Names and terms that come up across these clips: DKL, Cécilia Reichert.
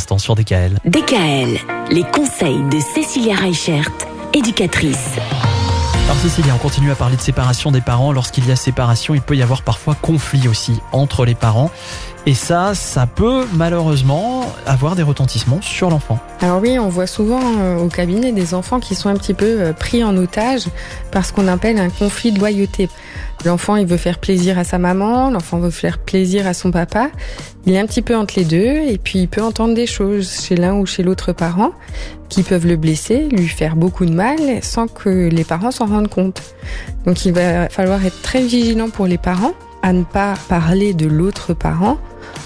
l'instant sur DKL. DKL, les conseils de Cécilia Reichert, éducatrice. Alors Cécilia, on continue à parler de séparation des parents. Lorsqu'il y a séparation, il peut y avoir parfois conflit aussi entre les parents. Et ça peut malheureusement avoir des retentissements sur l'enfant. Alors oui, on voit souvent au cabinet des enfants qui sont un petit peu pris en otage par ce qu'on appelle un conflit de loyauté. L'enfant, il veut faire plaisir à sa maman, l'enfant veut faire plaisir à son papa. Il est un petit peu entre les deux et puis il peut entendre des choses chez l'un ou chez l'autre parent qui peuvent le blesser, lui faire beaucoup de mal sans que les parents s'en rendent compte. Donc il va falloir être très vigilant pour les parents à ne pas parler de l'autre parent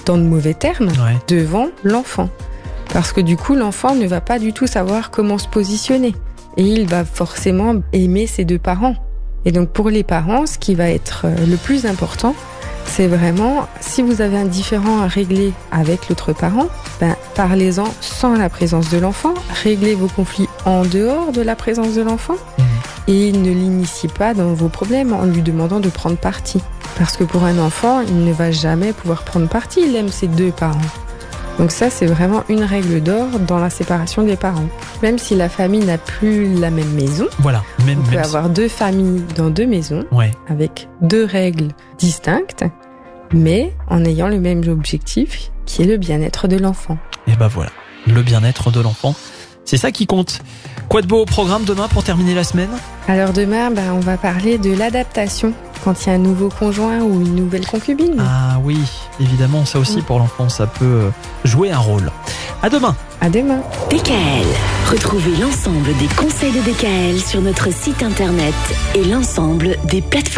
dans de mauvais termes devant l'enfant. Parce que du coup, l'enfant ne va pas du tout savoir comment se positionner et il va forcément aimer ses deux parents. Et donc pour les parents, ce qui va être le plus important, c'est vraiment, si vous avez un différend à régler avec l'autre parent, parlez-en sans la présence de l'enfant, réglez vos conflits en dehors de la présence de l'enfant et ne l'initiez pas dans vos problèmes en lui demandant de prendre parti. Parce que pour un enfant, il ne va jamais pouvoir prendre parti, il aime ses deux parents. Donc ça, c'est vraiment une règle d'or dans la séparation des parents. Même si la famille n'a plus la même maison, on peut avoir deux familles dans deux maisons, avec deux règles distinctes, mais en ayant le même objectif, qui est le bien-être de l'enfant. Et voilà, le bien-être de l'enfant, c'est ça qui compte. Quoi de beau au programme demain pour terminer la semaine ? Alors demain, on va parler de l'adaptation. Quand il y a un nouveau conjoint ou une nouvelle concubine. Ah oui, évidemment, ça aussi pour l'enfant, ça peut jouer un rôle. À demain. À demain. DKL. Retrouvez l'ensemble des conseils de DKL sur notre site internet et l'ensemble des plateformes.